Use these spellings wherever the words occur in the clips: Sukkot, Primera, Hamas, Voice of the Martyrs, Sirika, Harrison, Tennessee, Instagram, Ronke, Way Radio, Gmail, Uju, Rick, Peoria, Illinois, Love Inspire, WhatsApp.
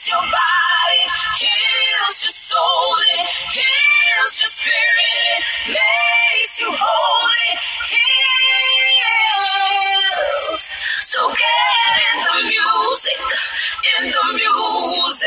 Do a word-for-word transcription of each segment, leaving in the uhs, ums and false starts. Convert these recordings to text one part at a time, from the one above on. heals your body, heals your soul, it heals your spirit, it makes you whole, it heals. So get in the music, in the music.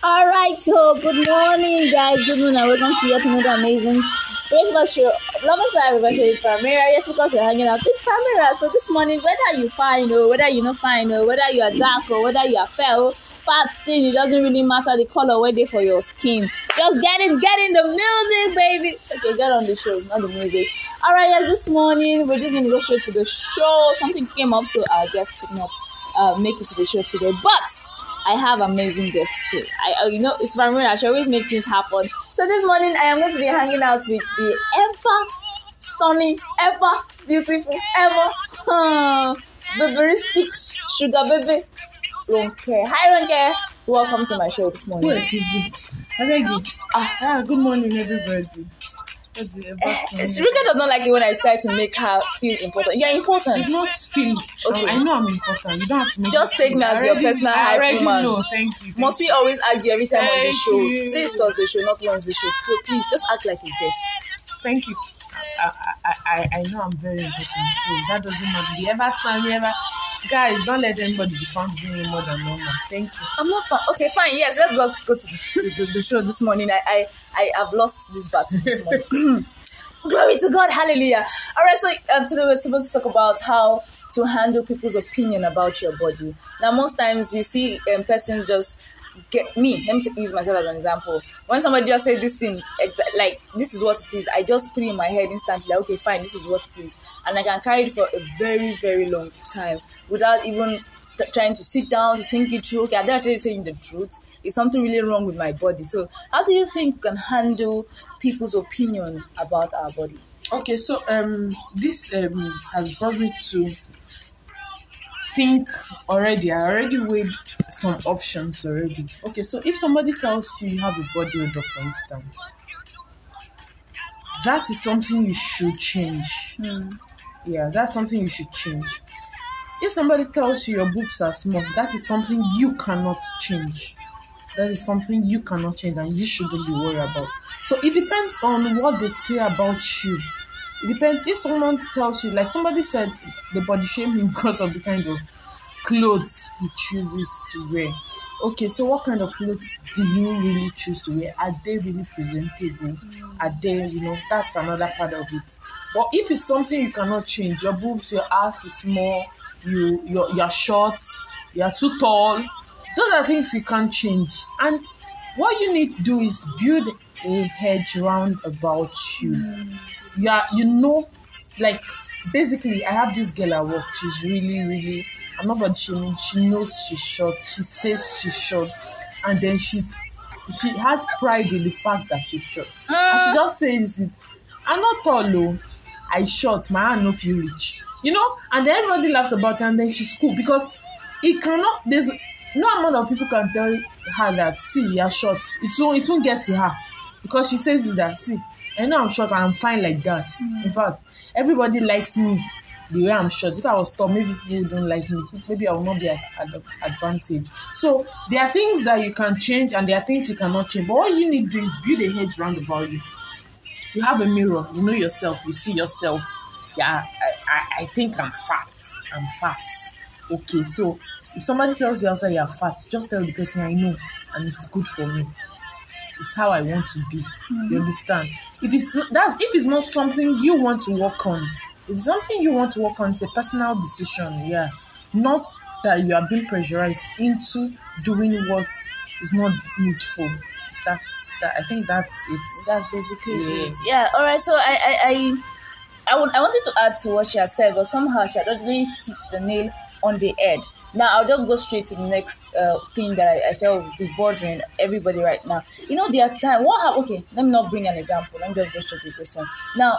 All right, so good morning, guys. Good morning. Welcome to yet another amazing breakfast show. Love Inspire Breakfast Show with Primera. Yes, because you're hanging out with Primera. So this morning, whether you're fine or whether you're not fine or whether you are dark or whether you are fair or fat, thin, it doesn't really matter the color where they for your skin. Just get in, get in the music, baby. Okay, get on the show, not the music. All right, yes, this morning we're just gonna go straight to the show. Something came up, so I guess couldn't uh, make it to the show today, but I have amazing guests too. I, you know, it's Primera. She always makes things happen. So this morning, I am going to be hanging out with the ever stunning, ever beautiful, ever uh, baberistic sugar baby, Ronke. Hi, Ronke. Welcome to my show this morning. Ah, good morning, everybody. Sirika does not like it when I decide to make her feel important. You're important. It's not feel. Okay. Um, I know I'm important. You don't have to make Just take me as already, your personal hype woman. Know. Thank you. Thank Must we always argue every time on the show? You. Today is Thursday show, not Wednesday show. So please, just act like a guest. Thank you. I I, I, I know I'm very important, so that doesn't matter. You ever stand, you ever... Guys, don't let anybody be found doing you more than normal. Thank you. I'm not fine. Okay, fine. Yes, let's just go to the, to, to the show this morning. I, I I have lost this battle this morning. Glory to God. Hallelujah. All right, so uh, today we're supposed to talk about how to handle people's opinion about your body. Now, most times you see um, persons just... Get me. Let me take, use myself as an example. When somebody just said this thing, like this is what it is, I just put it in my head instantly. Like, okay, fine, this is what it is, and I can carry it for a very, very long time without even t- trying to sit down to think it through. Okay, I'm not really saying the truth. Is something really wrong with my body? So, how do you think you can handle people's opinion about our body? Okay, so um, this um has brought me to think already. I already weighed some options already. Okay, so if somebody tells you you have a body odor, for instance, that is something you should change. Mm. Yeah, that's something you should change. If somebody tells you your boobs are small, that is something you cannot change. That is something you cannot change and you shouldn't be worried about. So it depends on what they say about you. It depends. If someone tells you, like somebody said, they body shame him because of the kind of clothes he chooses to wear. Okay, so what kind of clothes do you really choose to wear? Are they really presentable? Are they, you know, that's another part of it. But if it's something you cannot change, your boobs, your ass is small, you, your, your shorts, you're too tall, those are things you can't change. And what you need to do is build a hedge round about you. Mm. You are, you know, like basically, I have this girl at work. She's really, really. I'm not body shaming. She knows she's short. She says she's short, and then she's she has pride in the fact that she's short. Uh. And she just says it. I'm not tall, though. I short. My hand no feel rich. You know, and then everybody laughs about her, and then she's cool because it cannot. There's no amount of people can tell her that. See, you're short. It won't. It won't get to her because she says it that. See. I know I'm short and I'm fine like that. Mm. In fact, everybody likes me the way I'm short. If I was tall, maybe people don't like me. Maybe I will not be at an advantage. So there are things that you can change and there are things you cannot change. But all you need to do is build a hedge round about you. You have a mirror. You know yourself. You see yourself. Yeah, I, I, I think I'm fat. I'm fat. Okay, so if somebody tells you outside you're fat, just tell the person I know and it's good for me. It's how I want to be. Mm-hmm. You understand? If it's not, that's if it's not something you want to work on, if it's something you want to work on, it's a personal decision. Yeah, not that you are being pressurized into doing what is not needful. That's that. I think that's it. That's basically yeah. it. Yeah. All right. So I I I, I, w- I wanted to add to what she has said, but somehow she had really hit the nail on the head. Now, I'll just go straight to the next uh, thing that I, I feel will be bothering everybody right now. You know, there are times... What happened? Okay, let me not bring an example. Let me just go straight to the question. Now,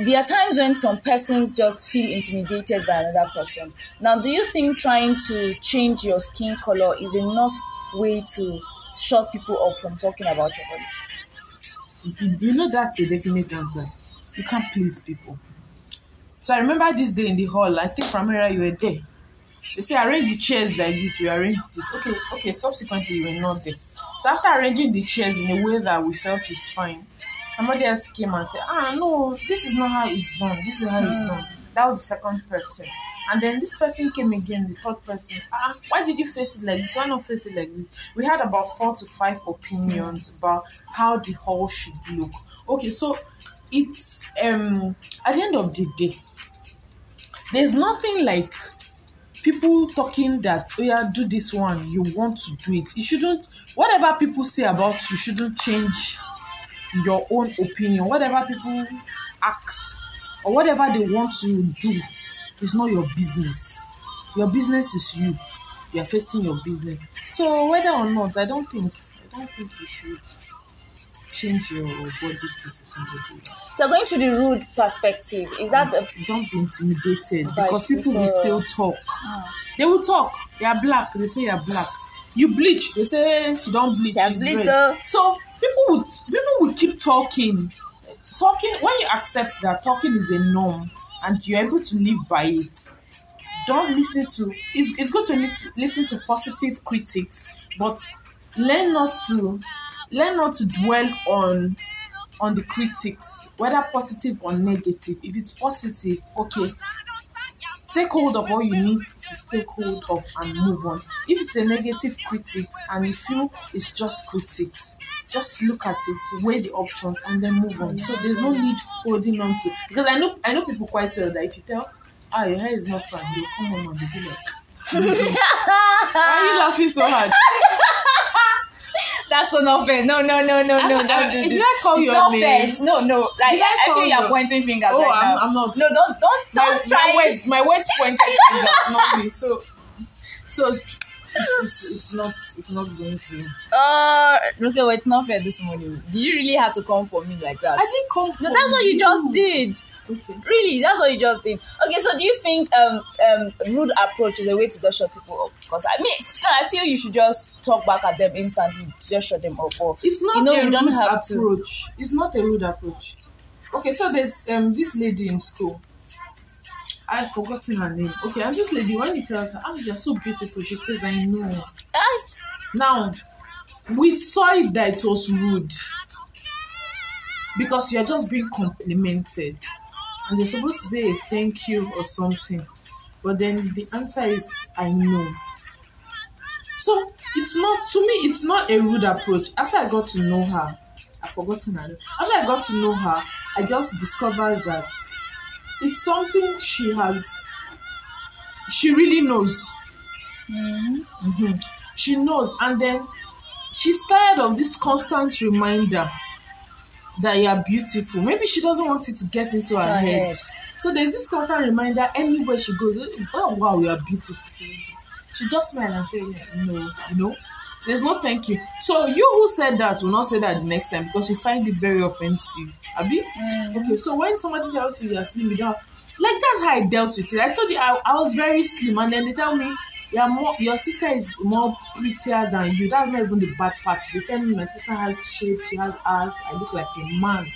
there are times when some persons just feel intimidated by another person. Now, do you think trying to change your skin color is enough way to shut people up from talking about your body? You know, that's a definite answer. You can't please people. So I remember this day in the hall, I think Primera, you were there. They say, arrange the chairs like this. We arranged it. Okay, okay. Subsequently, you were not there. So after arranging the chairs in a way that we felt it's fine, somebody else came and said, ah, no, this is not how it's done. This is how it's done. That was the second person. And then this person came again, the third person. Ah, why did you face it like this? Why not face it like this? We had about four to five opinions about how the hall should look. Okay, so it's, um at the end of the day, there's nothing like people talking that, oh yeah, do this one, you want to do it. You shouldn't, whatever people say about you, shouldn't change your own opinion. Whatever people ask or whatever they want to do is not your business. Your business is you. You are facing your business. So whether or not, I don't think, I don't think you should change your body to somebody. So going to the rude perspective, is that the... Don't be intimidated because people, people will still talk. Ah. They will talk. They are black. They say you are black. You bleach. They say she don't bleach. She bleach. So people would people would keep talking, talking. When you accept that talking is a norm and you're able to live by it, don't listen to. It's it's good to listen, listen to positive critics, but learn not to. Learn not to dwell on on the critics, whether positive or negative. If it's positive, okay, take hold of what you need to take hold of and move on. If it's a negative critics and you feel it's just critics, just look at it, weigh the options, and then move on. So there's no need holding on to, because I know I know people quite well that if you tell, ah, oh, your hair is not fine, they come home and they be like, why are you laughing so hard? That's not fair. No, no, no, no, no. Don't do this. Did I call your name? It's not fair. No, no. Like, I, I feel you are pointing fingers oh, right I'm, now. I'm not. No, don't, don't, don't try. My words, my words pointing fingers, not me. So, so it's, it's not, it's not going to. Uh, okay, well, it's not fair this morning. Did you really have to come for me like that? I didn't come for you. No, that's what you just did. Okay. Really, that's what you just did. Okay, so do you think um um rude approach is a way to just shut people up? Because I mean, I feel you should just talk back at them instantly to just shut them up. Or it's not, you know, a you don't rude have approach. To. It's not a rude approach. Okay, so there's um this lady in school. I've forgotten her name. Okay, and this lady, when you tell her, "Oh, you're so beautiful," she says, "I know." I... Now, we saw it that it was rude because you're just being complimented. And they're supposed to say thank you or something. But then the answer is, I know. So, it's not, to me, it's not a rude approach. After I got to know her, I've forgotten her name. After I got to know her, I just discovered that it's something she has, she really knows. Mm-hmm. Mm-hmm. She knows. And then she's tired of this constant reminder that you are beautiful. Maybe she doesn't want it to get into her, her head. head. So there's this constant reminder anywhere she goes, oh wow, you are beautiful. She just smiled and tell you, no, no, there's no thank you. So you who said that will not say that the next time because you find it very offensive. Abi? Mm. Okay, so when somebody tells you you are slim, you don't, like that's how I dealt with it. I told you I, I was very slim, and then they tell me, you are more, your sister is more prettier than you. That's not even the bad part. They tell me my sister has shape, she has ass, I look like a man.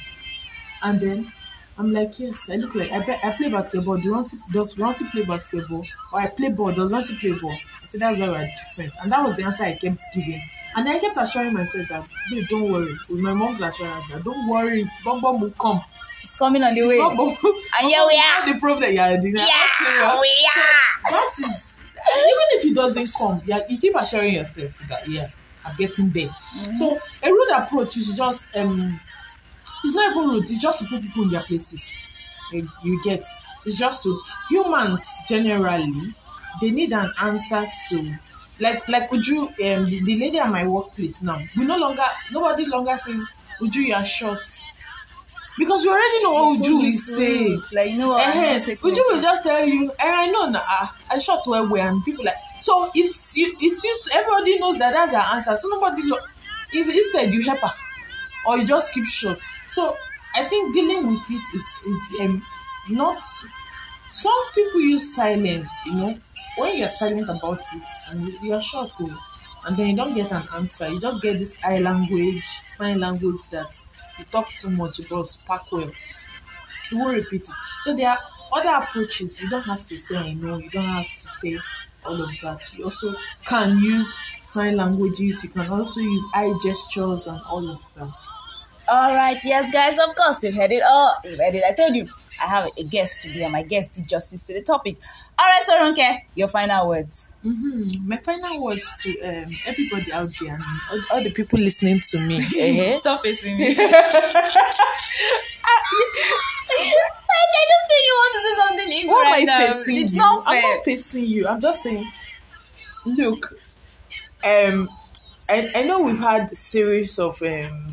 And then I'm like, yes, I look like, I, be, I play basketball. Do you want to, does want to play basketball? Or I play ball, does want to play ball? I said, that's why we're different. And that was the answer I kept giving. And I kept assuring myself that, babe, don't worry. With my mom's assurance that, don't worry, Bum Bum will come. It's coming on the it's way. Bum Bum. And here we are. The proof that you are doing. Yeah, yeah, we are. So that is, even if it doesn't come, yeah, you keep assuring yourself that yeah, I'm getting there. Mm-hmm. So a rude approach is just um, it's not even rude. It's just to put people in their places. You, you get. It's just to humans generally they need an answer to, like like Uju, um, the, the lady at my workplace now. We no longer nobody longer says Uju you are short. Because you already know what Uju will say. Like you know what? Uh-huh. Uju will just tell you, eh, I know, nah, I shot where we and people like so. It's you, it's you, everybody knows that that's her answer. So nobody, lo- if instead you help her, or you just keep short. So I think dealing with it is is um, not. Some people use silence, you know. When you're silent about it and you're short, and then you don't get an answer, you just get this eye language, sign language that you talk too much about, spark well. You won't repeat it. So there are other approaches. You don't have to say no, you don't have to say all of that. You also can use sign languages, you can also use eye gestures and all of that. All right, yes, guys, of course, you've heard it all. You've heard it. I told you, I have a guest today, and my guest did justice to the topic. All right, so Ronke, your final words. Mm-hmm. My final words to um, everybody out there, and all, all the people listening to me. Uh-huh. Stop facing me. I just think you want to do something evil right am I now. Facing it's you? Not fair. I'm not facing you. I'm just saying, look, um, I, I know we've had a series of um,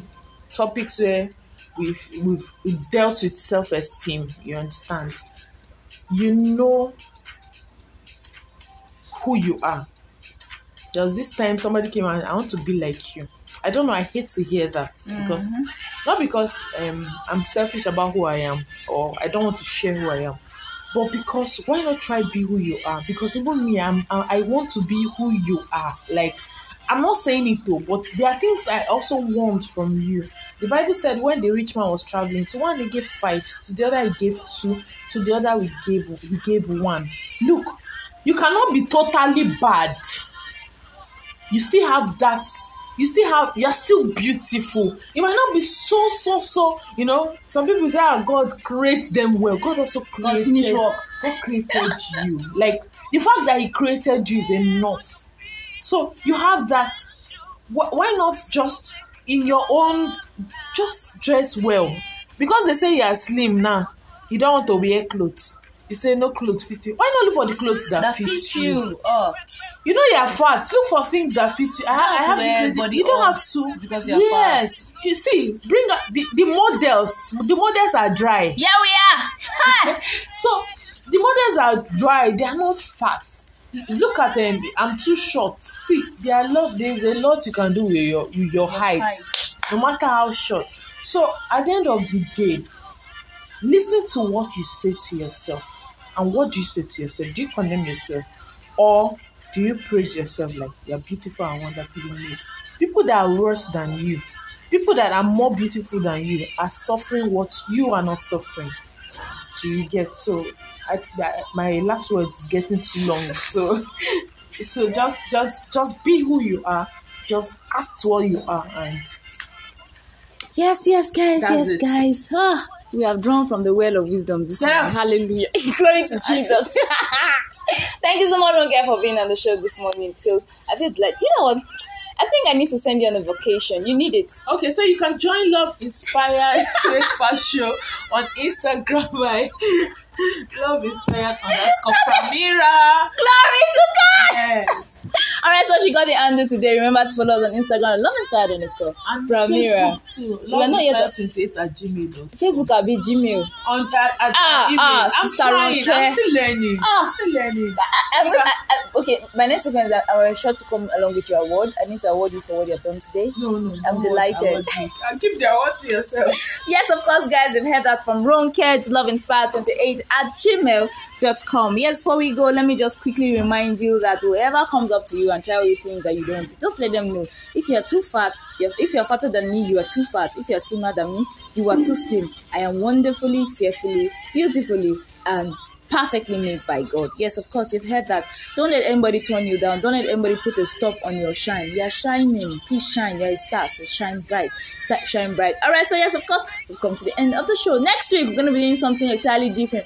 topics where We've, we've we've dealt with self-esteem, you understand? You know who you are. There was this time somebody came and I want to be like you. I don't know, I hate to hear that mm-hmm. because not because um, I'm selfish about who I am or I don't want to share who I am, but because why not try be who you are? Because even me, I'm, I want to be who you are. Like, I'm not saying it though, but there are things I also want from you. The Bible said when the rich man was traveling, to one he gave five, to the other he gave two, to the other he gave he gave one. Look, you cannot be totally bad. You still have that. You still have. You are still beautiful. You might not be so so so. You know, some people say, "Ah, oh, God creates them well." God also created. God finish work. God created you. Like the fact that He created you is enough. So you have that. Why not just in your own, just dress well? Because they say you are slim now. Nah, you don't want to wear clothes. You say no clothes fit you. Why not look for the clothes that, that fit, fit you? you. Oh. You know you are fat. Look for things that fit you. I, I have this lady. You don't have to. Because you are yes. Fat. You see, bring the, the models. The models are dry. Yeah, we are. So the models are dry. They are not fat. Look at them. I'm too short. See, there are lot. There's a lot you can do with your with your, your height, height, no matter how short. So at the end of the day, listen to what you say to yourself. And what do you say to yourself? Do you condemn yourself, or do you praise yourself like you're beautiful and wonderfully made? People that are worse than you, people that are more beautiful than you, are suffering what you are not suffering. Do you get so? I, I, my last word is getting too long, so so just just just be who you are, just act what you are, and yes, yes, guys, yes, it. guys. Ah, we have drawn from the well of wisdom this morning. Hallelujah, glory to Jesus. Thank you so much, Ronke, for being on the show this morning. It feels I feel like you know what. I think I need to send you on a vacation. You need it. Okay, so you can join Love Inspire Breakfast Show on Instagram by Love Inspire underscore Primera. Glory to God! Yes. All right, so she got the handle today. Remember to follow us on Instagram. Love Inspire underscore Primera. Facebook too. Love Inspire twenty-eight at gmail dot com. Facebook at be Gmail. On that at ah, email. Ah, I'm trying. Ronke. I'm still learning. Ah. I'm still learning. I, I, I, I, okay, my next question is I was sure to come along with your award. I need to award you for what you have done today. No, no, I'm no, delighted. I'll keep the award to yourself. Yes, of course, guys. You've heard that from Ronke. Love Inspire twenty-eight at gmail dot com. Yes, before we go, let me just quickly remind you that whoever comes up to you and try all the things that you don't, just let them know. If you're too fat, you're, if you're fatter than me, you are too fat. If you're slimmer than me, you are too slim. I am wonderfully, fearfully, beautifully, and perfectly made by God. Yes, of course, you've heard that. Don't let anybody turn you down. Don't let anybody put a stop on your shine. You are shining. Please shine. You're a star, so shine bright. Start shine bright. All right, so yes, of course, we've come to the end of the show. Next week, we're going to be doing something entirely different.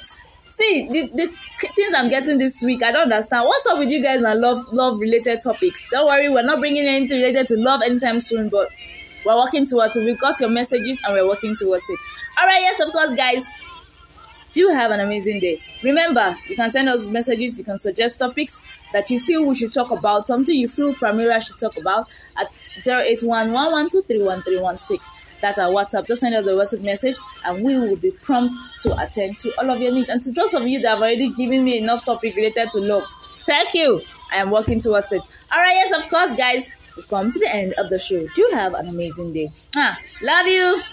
See, the, the things I'm getting this week, I don't understand. What's up with you guys and love, love-related topics? Don't worry, we're not bringing anything related to love anytime soon, but we're working towards it. We got your messages and we're working towards it. All right, yes, of course, guys. Do have an amazing day. Remember, you can send us messages. You can suggest topics that you feel we should talk about, something you feel Primera should talk about at zero eight one one one one two three one three one six. That's our WhatsApp. Just send us a WhatsApp message and we will be prompt to attend to all of your needs. And to those of you that have already given me enough topic related to love, thank you. I am working towards it. All right, yes, of course, guys. We've come to the end of the show. Do have an amazing day. Ah, love you.